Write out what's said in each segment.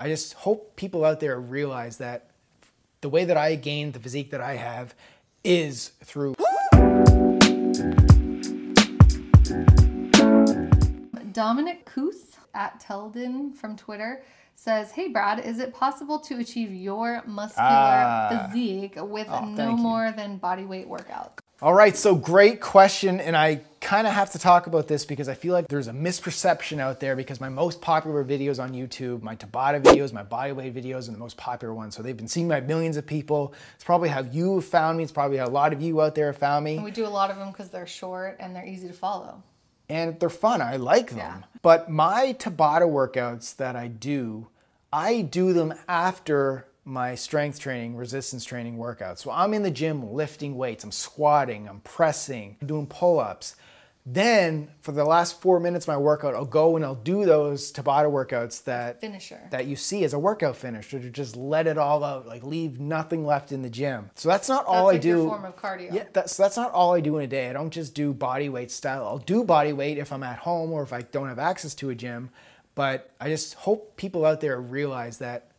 I just hope people out there realize that the way that I gained the physique that I have is through. Dominic Coos at Telden from Twitter says, "Hey Brad, is it possible to achieve your muscular physique with no more than body weight workouts?" All right, so great question, and I kind of have to talk about this because I feel like there's a misperception out there because my most popular videos on YouTube, my Tabata videos, my bodyweight videos, and the most popular ones. So they've been seen by millions of people. It's probably how you found me. It's probably how a lot of you out there have found me. And we do a lot of them because they're short and they're easy to follow. And they're fun. I like them. Yeah. But my Tabata workouts that I do them after my strength training, resistance training workouts. So I'm in the gym lifting weights, I'm squatting, I'm pressing, I'm doing pull-ups. Then for the last 4 minutes of my workout, I'll go and I'll do those Tabata workouts that you see as a workout finisher, to just let it all out, like leave nothing left in the gym. So that's not all I do. That's your form of cardio. Yeah, that's not all I do in a day. I don't just do body weight style. I'll do body weight if I'm at home or if I don't have access to a gym, but I just hope people out there realize that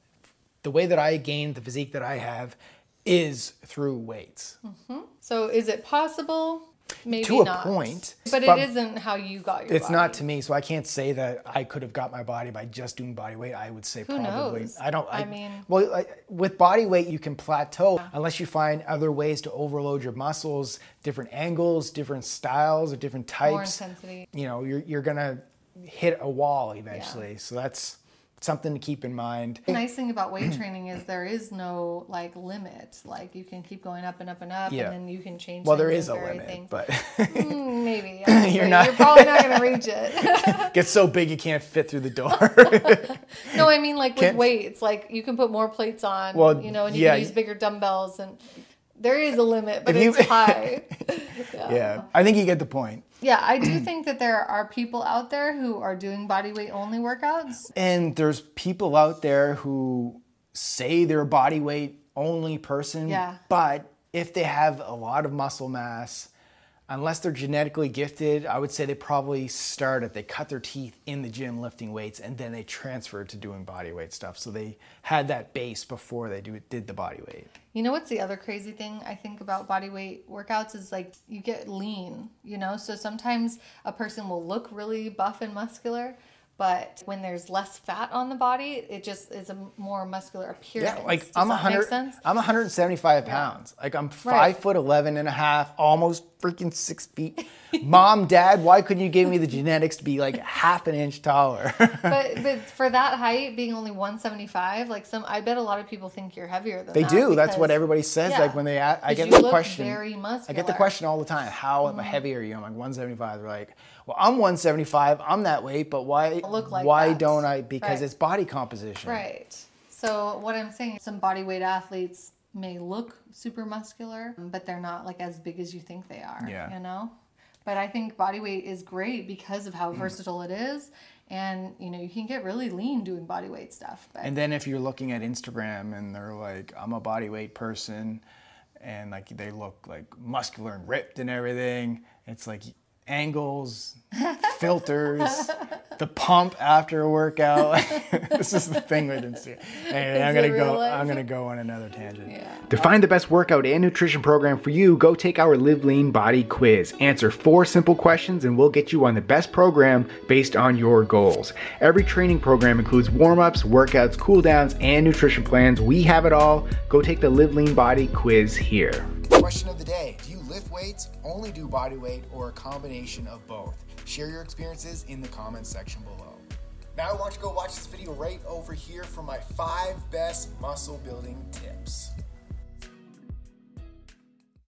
the way that I gained the physique that I have is through weights. Mm-hmm. So is it possible? Maybe to not. To a point. But it isn't how you got your body. It's not to me, so I can't say that I could have got my body by just doing body weight. I would say probably. Knows? With body weight, you can plateau unless you find other ways to overload your muscles, different angles, different styles, or different types. More intensity. You know, you're going to hit a wall eventually, so that's something to keep in mind. The nice thing about weight training is there is no limit. You can keep going up and up and up, and then you can change. Well, there is a limit, but maybe you're probably not going to reach it. Gets so big you can't fit through the door. No, I mean with weights, you can put more plates on. Well, and you can use bigger dumbbells, and there is a limit, but it's high. Yeah, I think you get the point. Yeah, I do think that there are people out there who are doing body weight only workouts. And there's people out there who say they're a body weight only person. Yeah. But if they have a lot of muscle mass, unless they're genetically gifted, I would say they probably they cut their teeth in the gym lifting weights, and then they transferred to doing body weight stuff. So they had that base before they did the body weight. You know what's the other crazy thing I think about body weight workouts is you get lean, So sometimes a person will look really buff and muscular, but when there's less fat on the body, it just is a more muscular appearance. Yeah, I'm 175 pounds. Yeah. I'm 5'11" and a half, almost freaking 6 feet. Mom, Dad, why couldn't you give me the genetics to be half an inch taller? But for that height, being only 175, I bet a lot of people think you're heavier than that. They do. That's what everybody says. Yeah, when they ask, I get the question all the time. How heavy are you? I'm 175. They're like, well, I'm 175. I'm that weight, but why? Don't I? Because it's body composition. Right. So what I'm saying is some body weight athletes may look super muscular, but they're not as big as you think they are. Yeah. But I think body weight is great because of how versatile it is. And, you can get really lean doing body weight stuff. But. And then if you're looking at Instagram and they're like, I'm a body weight person, and they look muscular and ripped and everything, it's angles, filters, the pump after a workout. This is the thing with Instagram. Anyway, I'm going to go on another tangent. Yeah. To find the best workout and nutrition program for you, go take our Live Lean Body Quiz. Answer 4 simple questions and we'll get you on the best program based on your goals. Every training program includes warm-ups, workouts, cool-downs, and nutrition plans. We have it all. Go take the Live Lean Body Quiz here. Question of the day. Lift weights, only do body weight, or a combination of both? Share your experiences in the comments section below. Now I want you to go watch this video right over here for my 5 best muscle building tips.